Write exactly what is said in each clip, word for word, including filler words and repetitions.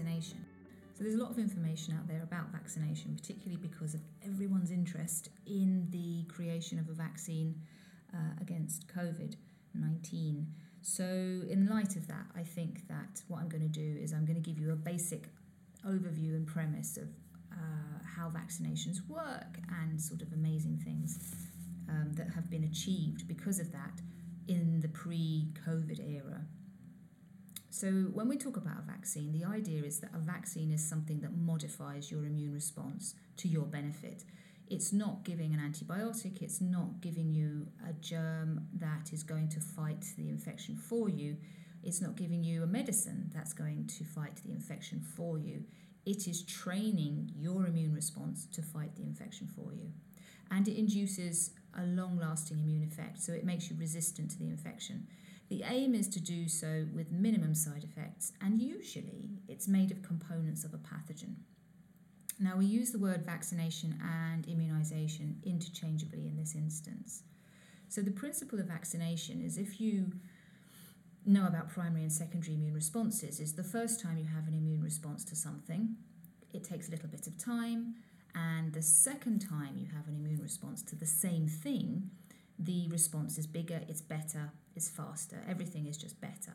vaccination. So there's a lot of information out there about vaccination, particularly because of everyone's interest in the creation of a vaccine uh, against COVID nineteen. So in light of that, I think that what I'm going to do is I'm going to give you a basic overview and premise of uh, how vaccinations work and sort of amazing things um, that have been achieved because of that in the pre-COVID era. So when we talk about a vaccine, the idea is that a vaccine is something that modifies your immune response to your benefit. It's not giving an antibiotic, it's not giving you a germ that is going to fight the infection for you, it's not giving you a medicine that's going to fight the infection for you. It is training your immune response to fight the infection for you. And it induces a long-lasting immune effect, so it makes you resistant to the infection. The aim is to do so with minimum side effects, and usually it's made of components of a pathogen. Now, we use the word vaccination and immunisation interchangeably in this instance. So the principle of vaccination is, if you know about primary and secondary immune responses, is the first time you have an immune response to something, it takes a little bit of time, and the second time you have an immune response to the same thing, the response is bigger, it's better, it's faster, everything is just better.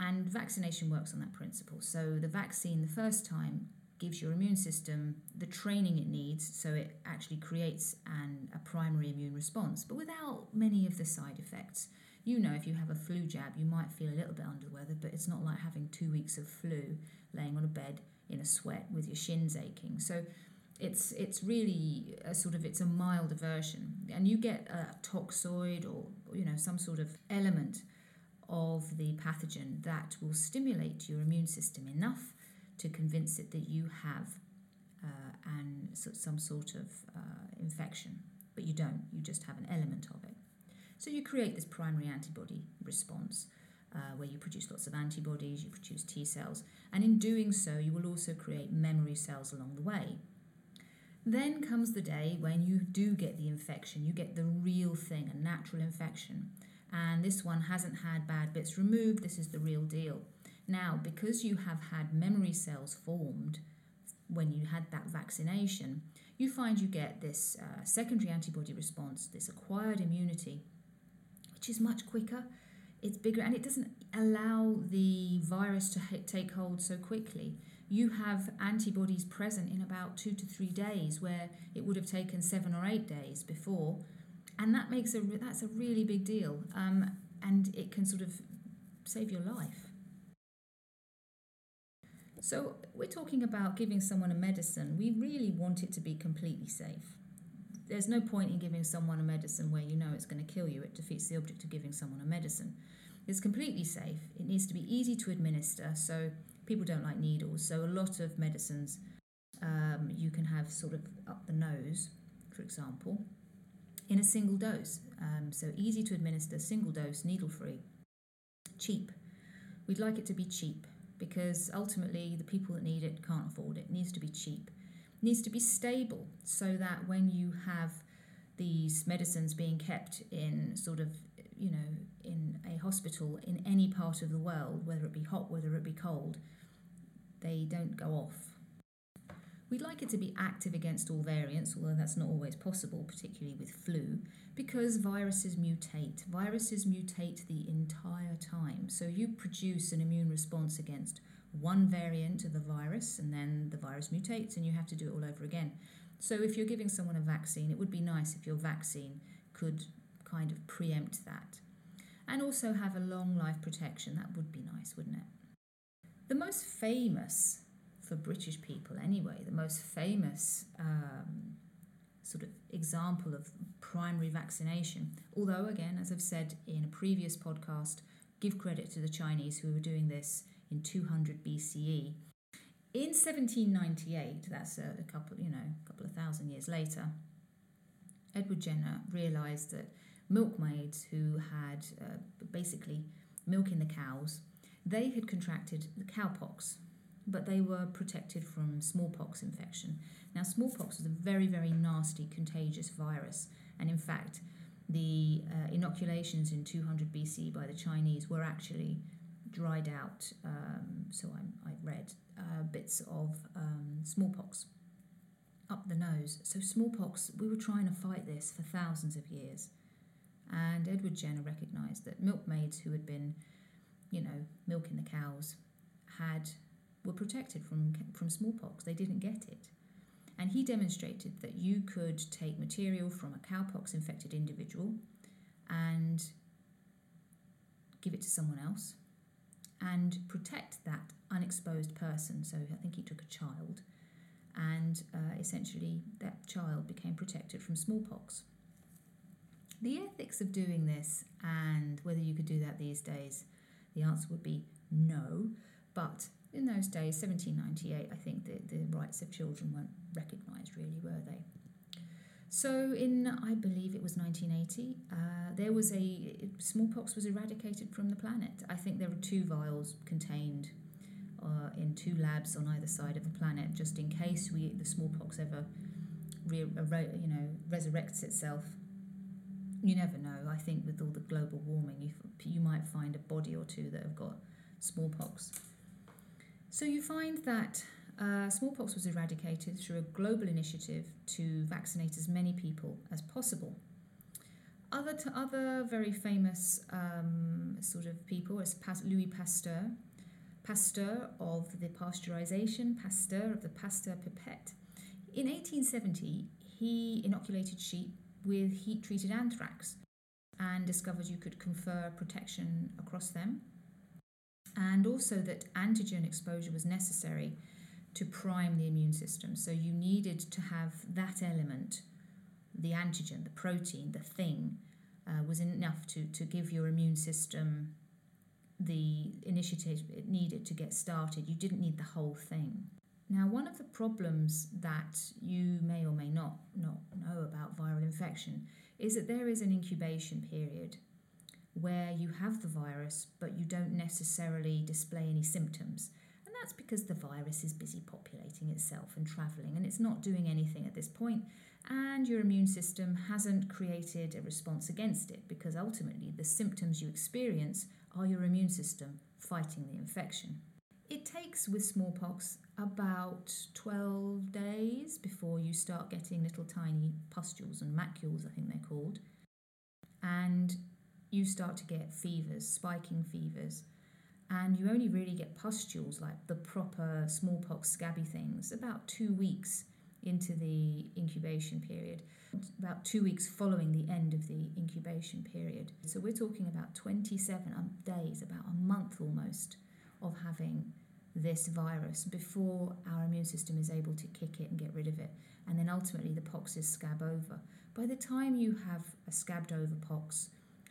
And vaccination works on that principle. So the vaccine the first time gives your immune system the training it needs, so it actually creates an, a primary immune response, but without many of the side effects. You know, if you have a flu jab, you might feel a little bit under the weather, but it's not like having two weeks of flu laying on a bed in a sweat with your shins aching. So it's it's really a sort of, it's a milder version. And you get a toxoid or, you know, some sort of element of the pathogen that will stimulate your immune system enough to convince it that you have uh, an, so, some sort of uh, infection. But you don't, you just have an element of it. So you create this primary antibody response uh, where you produce lots of antibodies, you produce T cells, and in doing so you will also create memory cells along the way. Then comes the day when you do get the infection, you get the real thing, a natural infection. And this one hasn't had bad bits removed, this is the real deal. Now, because you have had memory cells formed when you had that vaccination, you find you get this uh, secondary antibody response, this acquired immunity, which is much quicker, it's bigger, and it doesn't allow the virus to ha- take hold so quickly. You have antibodies present in about two to three days where it would have taken seven or eight days before, and that makes a re- that's a really big deal, um, and it can sort of save your life. So we're talking about giving someone a medicine. We really want it to be completely safe. There's no point in giving someone a medicine where you know it's going to kill you. It defeats the object of giving someone a medicine. It's completely safe. It needs to be easy to administer, so people don't like needles. So a lot of medicines um, you can have sort of up the nose, for example, in a single dose. Um, so easy to administer, single dose, needle-free, cheap. We'd like it to be cheap because ultimately the people that need it can't afford it. It needs to be cheap. Needs to be stable so that when you have these medicines being kept in sort of, you know, in a hospital in any part of the world, whether it be hot, whether it be cold, they don't go off. We'd like it to be active against all variants, although that's not always possible, particularly with flu, because viruses mutate. Viruses mutate the entire time. So you produce an immune response against one variant of the virus, and then the virus mutates and you have to do it all over again. So if you're giving someone a vaccine, it would be nice if your vaccine could kind of preempt that. And also have a long life protection. That would be nice, wouldn't it? The most famous, for British people anyway, the most famous um, sort of example of primary vaccination, although again, as I've said in a previous podcast, give credit to the Chinese who were doing this in two hundred B C E. In seventeen ninety-eight, that's a, a couple, you know, a couple of thousand years later, Edward Jenner realised that milkmaids who had uh, basically milk in the cows, they had contracted the cowpox, but they were protected from smallpox infection. Now, smallpox was a very, very nasty, contagious virus, and in fact, the uh, inoculations in two hundred B C by the Chinese were actually dried out, um, so I'm, I read, uh, uh, bits of um, smallpox up the nose. So smallpox, we were trying to fight this for thousands of years. And Edward Jenner recognised that milkmaids who had been, you know, milking the cows had were protected from from smallpox. They didn't get it. And he demonstrated that you could take material from a cowpox-infected individual and give it to someone else and protect that unexposed person. So I think he took a child, and uh, essentially that child became protected from smallpox. The ethics of doing this and whether you could do that these days, the answer would be no. But in those days, seventeen ninety-eight, I think the, the rights of children weren't recognised really, were they? So in, I believe it was nineteen eighty, uh, there was a, smallpox was eradicated from the planet. I think there were two vials contained uh, in two labs on either side of the planet, just in case we the smallpox ever, re- you know, resurrects itself. You never know. I think with all the global warming, you you might find a body or two that have got smallpox. So you find that uh, smallpox was eradicated through a global initiative to vaccinate as many people as possible. Other to other very famous um, sort of people is Pas- Louis Pasteur, Pasteur of the pasteurization, Pasteur of the Pasteur pipette. In eighteen seventy, he inoculated sheep with heat-treated anthrax and discovered you could confer protection across them, and also that antigen exposure was necessary to prime the immune system. So you needed to have that element, the antigen, the protein, the thing, uh, was enough to, to give your immune system the initiative it needed to get started. You didn't need the whole thing. Now, one of the problems that you may or may not, not know about viral infection is that there is an incubation period where you have the virus but you don't necessarily display any symptoms. And that's because the virus is busy populating itself and travelling, and it's not doing anything at this point, and your immune system hasn't created a response against it, because ultimately the symptoms you experience are your immune system fighting the infection. It takes with smallpox about twelve days before you start getting little tiny pustules and macules, I think they're called, and you start to get fevers, spiking fevers, and you only really get pustules, like the proper smallpox scabby things, about two weeks into the incubation period, about two weeks following the end of the incubation period. So we're talking about twenty-seven days, about a month almost, of having this virus before our immune system is able to kick it and get rid of it, and then ultimately the poxes scab over. By the time you have a scabbed over pox,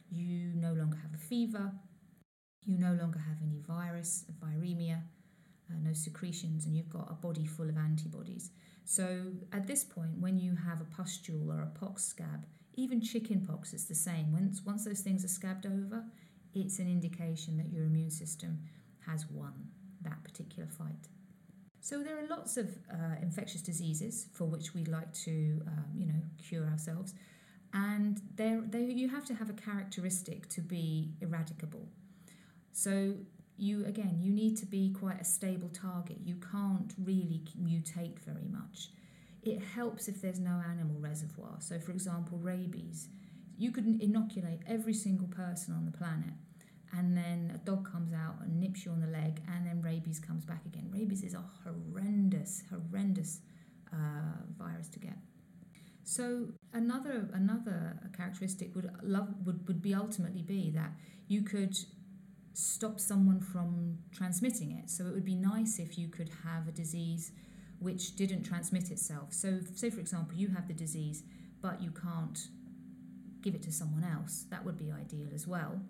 you no longer have a fever, you no longer have any virus, viremia, uh, no secretions, and you've got a body full of antibodies. So at this point, when you have a pustule or a pox scab, even chicken pox is the same. Once, once those things are scabbed over, it's an indication that your immune system has won that particular fight. So there are lots of uh, infectious diseases for which we'd like to, um, you know, cure ourselves, and there, there you have to have a characteristic to be eradicable. So you again, you need to be quite a stable target. You can't really mutate very much. It helps if there's no animal reservoir. So for example, rabies, you could inoculate every single person on the planet, and then a dog comes out and nips you on the leg, and then rabies comes back again. Rabies is a horrendous, horrendous uh, virus to get. So another another characteristic would love would, would be ultimately be that you could stop someone from transmitting it. So it would be nice if you could have a disease which didn't transmit itself. So say for example you have the disease but you can't give it to someone else. That would be ideal as well,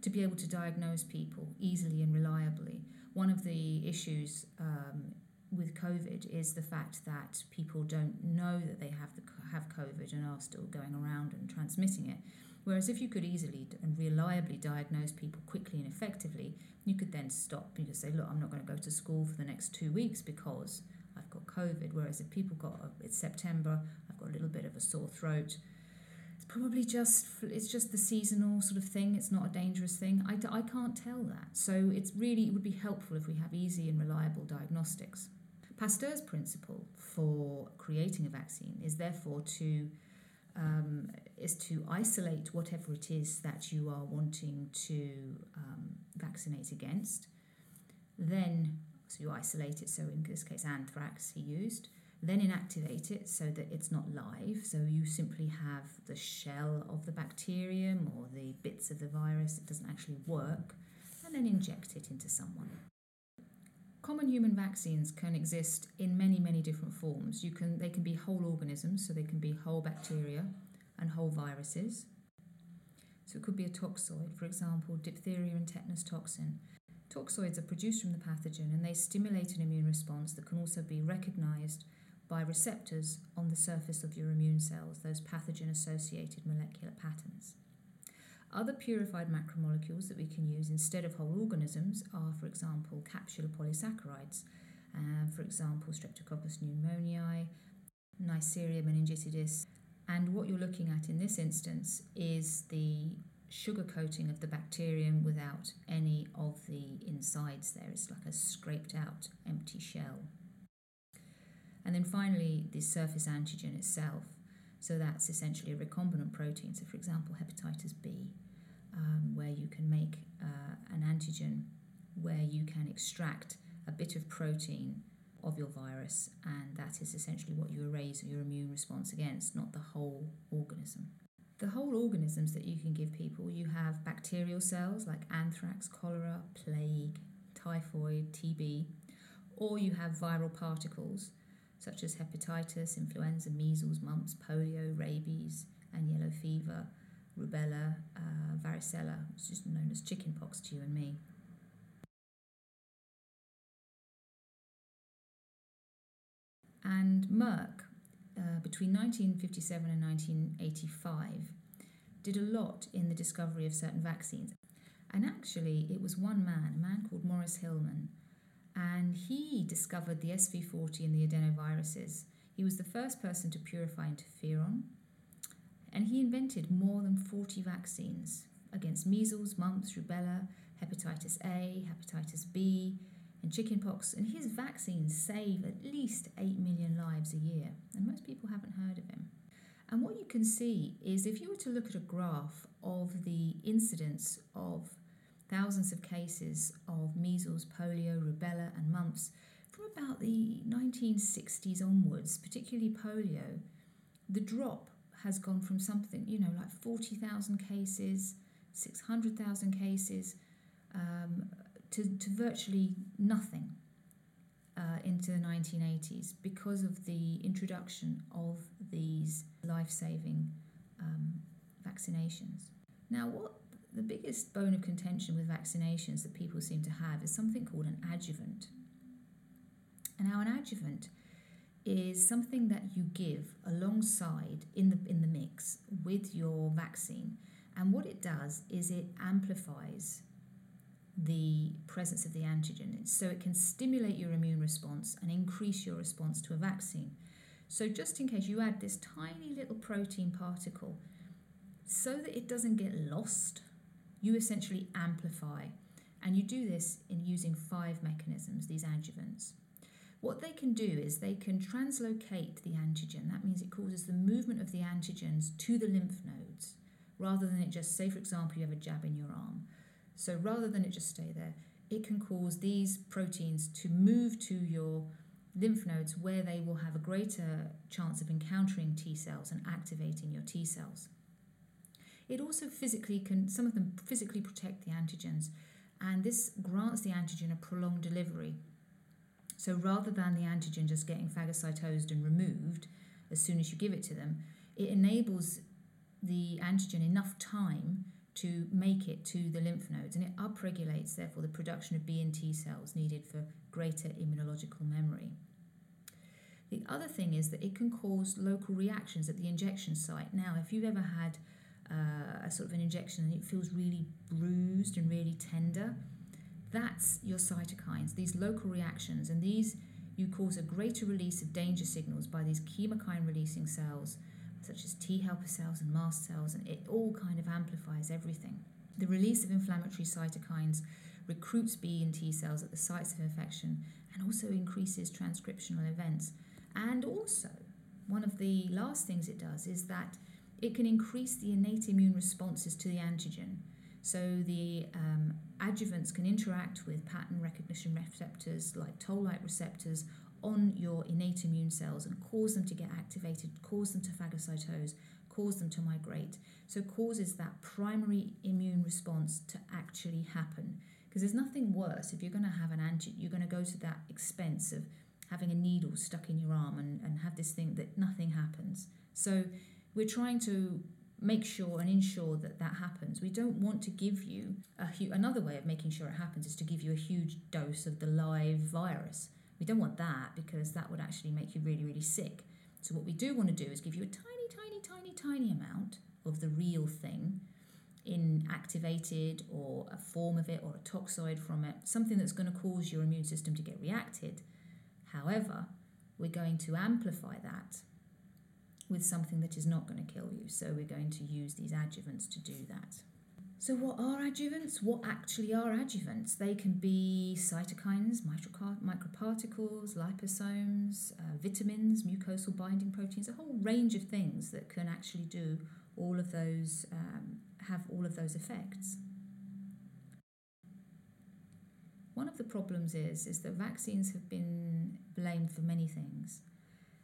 to be able to diagnose people easily and reliably. One of the issues um, with COVID is the fact that people don't know that they have the, have COVID and are still going around and transmitting it. Whereas if you could easily and reliably diagnose people quickly and effectively, you could then stop. You could say, look, I'm not going to go to school for the next two weeks because I've got COVID. Whereas if people got, a, it's September, I've got a little bit of a sore throat, probably just, it's just the seasonal sort of thing. It's not a dangerous thing. I, I can't tell that. So it's really, it would be helpful if we have easy and reliable diagnostics. Pasteur's principle for creating a vaccine is therefore to um, is to isolate whatever it is that you are wanting to um, vaccinate against. Then, so you isolate it, so in this case anthrax he used, then inactivate it so that it's not live, so you simply have the shell of the bacterium or the bits of the virus, it doesn't actually work, and then inject it into someone. Common human vaccines can exist in many, many different forms. You can, they can be whole organisms, so they can be whole bacteria and whole viruses. So it could be a toxoid, for example, diphtheria and tetanus toxin. Toxoids are produced from the pathogen and they stimulate an immune response that can also be recognised by receptors on the surface of your immune cells, those pathogen-associated molecular patterns. Other purified macromolecules that we can use instead of whole organisms are, for example, capsular polysaccharides, uh, for example, Streptococcus pneumoniae, Neisseria meningitidis. And what you're looking at in this instance is the sugar coating of the bacterium without any of the insides there. It's like a scraped out empty shell. And then finally, the surface antigen itself. So that's essentially a recombinant protein. So for example, hepatitis B, um, where you can make uh, an antigen where you can extract a bit of protein of your virus, and that is essentially what you erase your immune response against, not the whole organism. The whole organisms that you can give people, you have bacterial cells like anthrax, cholera, plague, typhoid, T B, or you have viral particles, such as hepatitis, influenza, measles, mumps, polio, rabies, and yellow fever, rubella, uh, varicella, which is known as chickenpox to you and me. And Merck, uh, between nineteen fifty-seven and nineteen eighty-five, did a lot in the discovery of certain vaccines. And actually, it was one man, a man called Maurice Hillman, and he discovered the S V forty and the adenoviruses. He was the first person to purify interferon, and he invented more than forty vaccines against measles, mumps, rubella, hepatitis A, hepatitis B, and chickenpox, and his vaccines save at least eight million lives a year, and most people haven't heard of him. And what you can see is if you were to look at a graph of the incidence of thousands of cases of measles, polio, rubella and mumps from about the nineteen sixties onwards, particularly polio, the drop has gone from something, you know, like forty thousand cases, six hundred thousand cases, um, to, to virtually nothing uh, into the nineteen eighties because of the introduction of these life-saving um, vaccinations. Now, what the biggest bone of contention with vaccinations that people seem to have is something called an adjuvant. And now an adjuvant is something that you give alongside in the in the mix with your vaccine. And what it does is it amplifies the presence of the antigen. So it can stimulate your immune response and increase your response to a vaccine. So just in case you add this tiny little protein particle so that it doesn't get lost, you essentially amplify, and you do this in using five mechanisms, these adjuvants. What they can do is they can translocate the antigen. That means it causes the movement of the antigens to the lymph nodes, rather than it just, say for example, you have a jab in your arm. So rather than it just stay there, it can cause these proteins to move to your lymph nodes where they will have a greater chance of encountering T cells and activating your T cells. It also physically can, some of them physically protect the antigens, and this grants the antigen a prolonged delivery. So rather than the antigen just getting phagocytosed and removed as soon as you give it to them, it enables the antigen enough time to make it to the lymph nodes, and it upregulates, therefore, the production of B and T cells needed for greater immunological memory. The other thing is that it can cause local reactions at the injection site. Now, if you've ever had Uh, a sort of an injection and it feels really bruised and really tender, that's your cytokines, these local reactions, and these you cause a greater release of danger signals by these chemokine releasing cells such as T helper cells and mast cells, and it all kind of amplifies everything. The release of inflammatory cytokines recruits B and T cells at the sites of infection and also increases transcriptional events. And also, one of the last things it does is that it can increase the innate immune responses to the antigen. So the um, adjuvants can interact with pattern recognition receptors like toll-like receptors on your innate immune cells and cause them to get activated, cause them to phagocytose, cause them to migrate. So causes that primary immune response to actually happen. Because there's nothing worse if you're going to have an antigen, you're going to go to that expense of having a needle stuck in your arm and, and have this thing that nothing happens. So we're trying to make sure and ensure that that happens. We don't want to give you, a hu- another way of making sure it happens is to give you a huge dose of the live virus. We don't want that because that would actually make you really, really sick. So what we do want to do is give you a tiny, tiny, tiny, tiny amount of the real thing inactivated, or a form of it, or a toxoid from it, something that's going to cause your immune system to get reacted. However, we're going to amplify that with something that is not going to kill you. So we're going to use these adjuvants to do that. So what are adjuvants? What actually are adjuvants? They can be cytokines, microparticles, liposomes, uh, vitamins, mucosal binding proteins, a whole range of things that can actually do all of those, um, have all of those effects. One of the problems is, is that vaccines have been blamed for many things.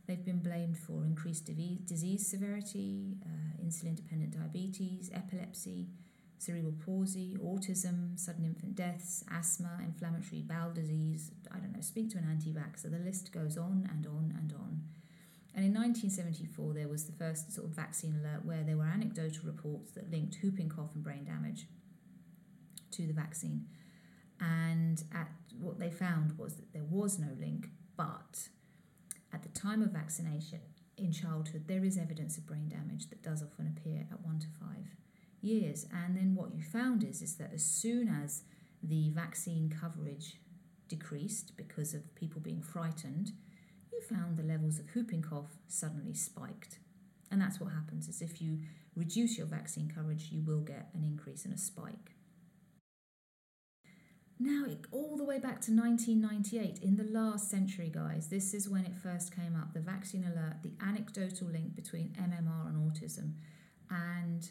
They've been blamed for increased disease severity, uh, insulin-dependent diabetes, epilepsy, cerebral palsy, autism, sudden infant deaths, asthma, inflammatory bowel disease. I don't know, speak to an anti-vaxxer. The list goes on and on and on. And in nineteen seventy-four, there was the first sort of vaccine alert where there were anecdotal reports that linked whooping cough and brain damage to the vaccine. And at, what they found was that there was no link, but at the time of vaccination in childhood, there is evidence of brain damage that does often appear at one to five years. And then what you found is, is that as soon as the vaccine coverage decreased because of people being frightened, you found the levels of whooping cough suddenly spiked. And that's what happens, is if you reduce your vaccine coverage, you will get an increase and a spike. Now, it, all the way back to nineteen ninety-eight, in the last century, guys, this is when it first came up, the vaccine alert, the anecdotal link between M M R and autism, and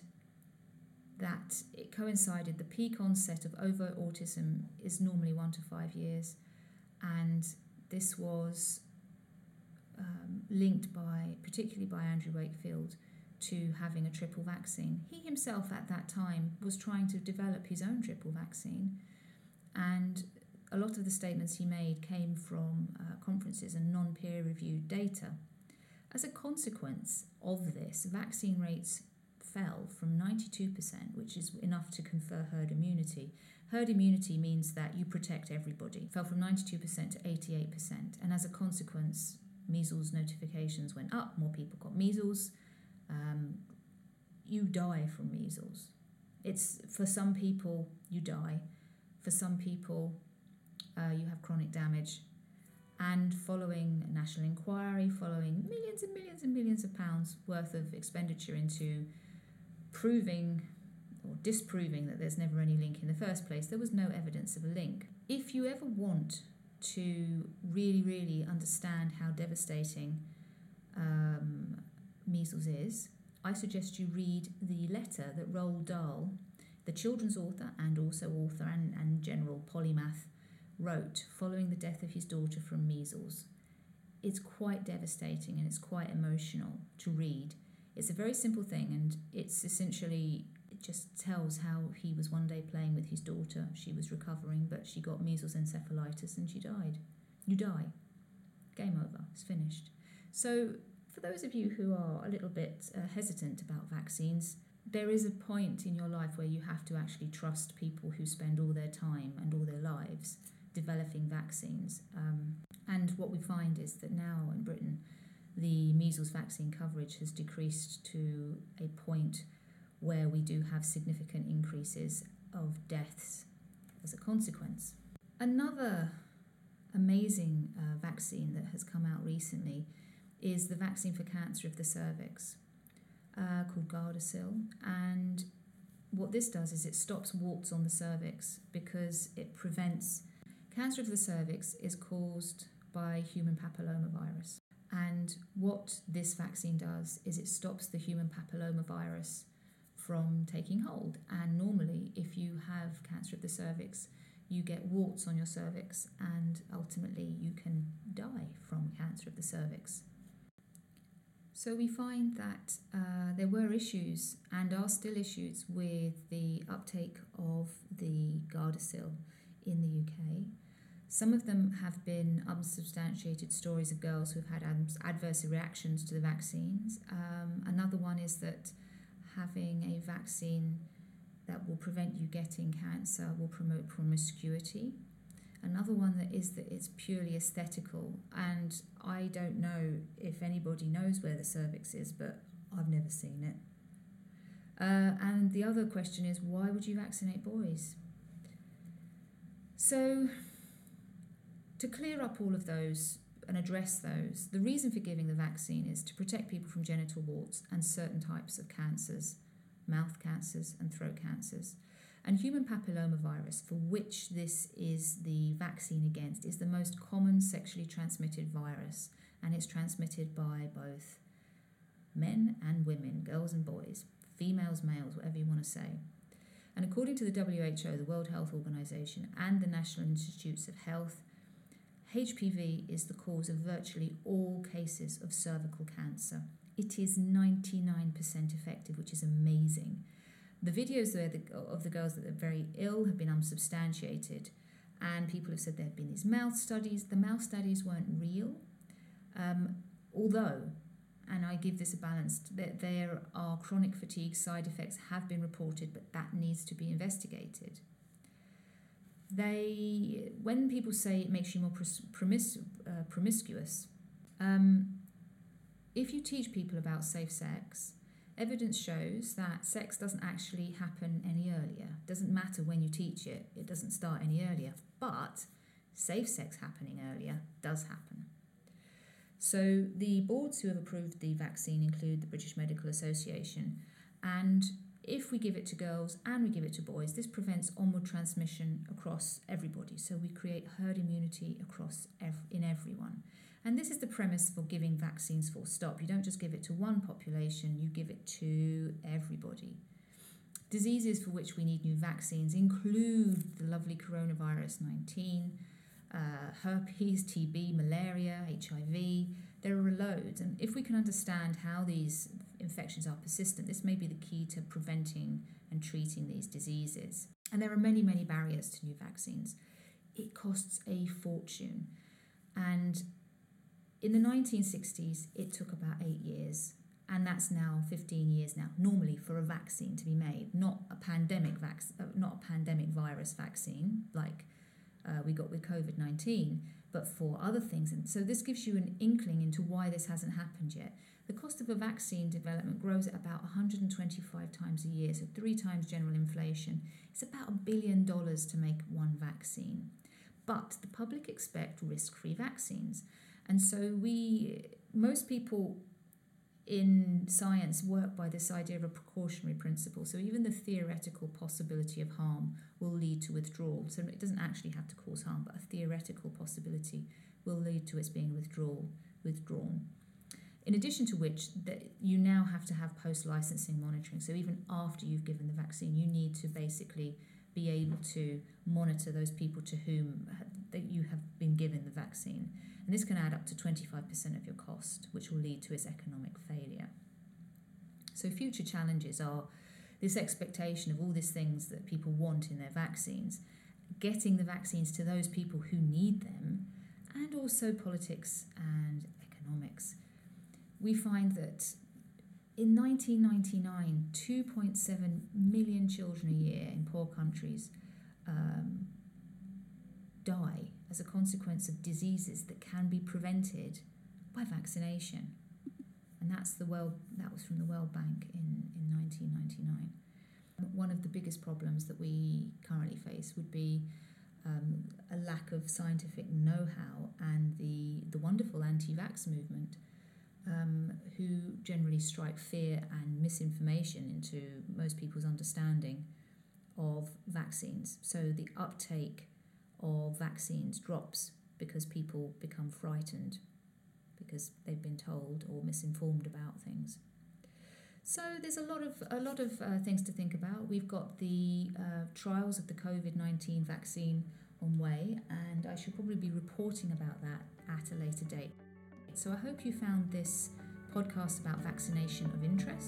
that it coincided. The peak onset of overt autism is normally one to five years, and this was um, linked by, particularly by Andrew Wakefield, to having a triple vaccine. He himself at that time was trying to develop his own triple vaccine, and a lot of the statements he made came from uh, conferences and non-peer-reviewed data. As a consequence of this, vaccine rates fell from ninety-two percent, which is enough to confer herd immunity. Herd immunity means that you protect everybody. Fell from ninety-two percent to eighty-eight percent, and as a consequence, measles notifications went up, more people got measles. Um, you die from measles. It's, for some people, you die. For some people, uh, you have chronic damage. And following a national inquiry, following millions and millions and millions of pounds worth of expenditure into proving or disproving that there's never any link in the first place, there was no evidence of a link. If you ever want to really, really understand how devastating um, measles is, I suggest you read the letter that Roald Dahl, the children's author and also author and, and general polymath, wrote following the death of his daughter from measles. It's quite devastating and it's quite emotional to read. It's a very simple thing, and it's essentially, it just tells how he was one day playing with his daughter. She was recovering, but she got measles encephalitis and she died. You die. Game over. It's finished. So for those of you who are a little bit uh, hesitant about vaccines, there is a point in your life where you have to actually trust people who spend all their time and all their lives developing vaccines. Um, and what we find is that now in Britain, the measles vaccine coverage has decreased to a point where we do have significant increases of deaths as a consequence. Another amazing uh, vaccine that has come out recently is the vaccine for cancer of the cervix. uh, called Gardasil, and what this does is it stops warts on the cervix because it prevents cancer of the cervix is caused by human papillomavirus. And what this vaccine does is it stops the human papillomavirus from taking hold. And normally, if you have cancer of the cervix, you get warts on your cervix and ultimately you can die from cancer of the cervix. So we find that uh, there were issues and are still issues with the uptake of the Gardasil in the U K. Some of them have been unsubstantiated stories of girls who have had ad- adverse reactions to the vaccines. Um, another one is that having a vaccine that will prevent you getting cancer will promote promiscuity. Another one that is that it's purely aesthetical, and I don't know if anybody knows where the cervix is, but I've never seen it. Uh, and the other question is, why would you vaccinate boys? So to clear up all of those and address those, the reason for giving the vaccine is to protect people from genital warts and certain types of cancers, mouth cancers and throat cancers. And human papillomavirus, for which this is the vaccine against, is the most common sexually transmitted virus, and it's transmitted by both men and women, girls and boys, females, males, whatever you want to say. And according to the W H O, the World Health Organization, and the National Institutes of Health, H P V is the cause of virtually all cases of cervical cancer. It is ninety-nine percent effective, which is amazing. The videos of the girls that are very ill have been unsubstantiated, and people have said there have been these mouth studies. The mouth studies weren't real, um, although, and I give this a balanced, that there are chronic fatigue side effects have been reported, but that needs to be investigated. They, when people say it makes you more promis- uh, promiscuous, um, if you teach people about safe sex, evidence shows that sex doesn't actually happen any earlier. It doesn't matter when you teach it, it doesn't start any earlier. But safe sex happening earlier does happen. So the boards who have approved the vaccine include the British Medical Association. And if we give it to girls and we give it to boys, this prevents onward transmission across everybody. So we create herd immunity across ev- in everyone. And this is the premise for giving vaccines full stop. You don't just give it to one population, you give it to everybody. Diseases for which we need new vaccines include the lovely coronavirus nineteen, uh, herpes, T B, malaria, H I V. There are loads. And if we can understand how these infections are persistent, this may be the key to preventing and treating these diseases. And there are many, many barriers to new vaccines. It costs a fortune. And in the nineteen sixties, it took about eight years, and that's now fifteen years now, normally for a vaccine to be made, not a pandemic vac- not a pandemic virus vaccine like uh, we got with covid nineteen, but for other things. And so this gives you an inkling into why this hasn't happened yet. The cost of a vaccine development grows at about one hundred twenty-five times a year, so three times general inflation. It's about a billion dollars to make one vaccine. But the public expect risk-free vaccines. And so we, most people in science work by this idea of a precautionary principle. So even the theoretical possibility of harm will lead to withdrawal. So it doesn't actually have to cause harm, but a theoretical possibility will lead to its being withdrawal, withdrawn. In addition to which, that you now have to have post-licensing monitoring. So even after you've given the vaccine, you need to basically be able to monitor those people to whom that you have been given the vaccine. And this can add up to twenty-five percent of your cost, which will lead to its economic failure. So future challenges are this expectation of all these things that people want in their vaccines, getting the vaccines to those people who need them, and also politics and economics. We find that in nineteen ninety-nine, two point seven million children a year in poor countries um, die as a consequence of diseases that can be prevented by vaccination. And that's the world, that was from the World Bank in, in nineteen ninety-nine. One of the biggest problems that we currently face would be um, a lack of scientific know-how and the, the wonderful anti-vax movement. um, who generally strike fear and misinformation into most people's understanding of vaccines. So the uptake of vaccines drops because people become frightened because they've been told or misinformed about things. So there's a lot of a lot of uh, things to think about. We've got the uh, trials of the COVID nineteen vaccine on way, and I should probably be reporting about that at a later date. So I hope you found this podcast about vaccination of interest.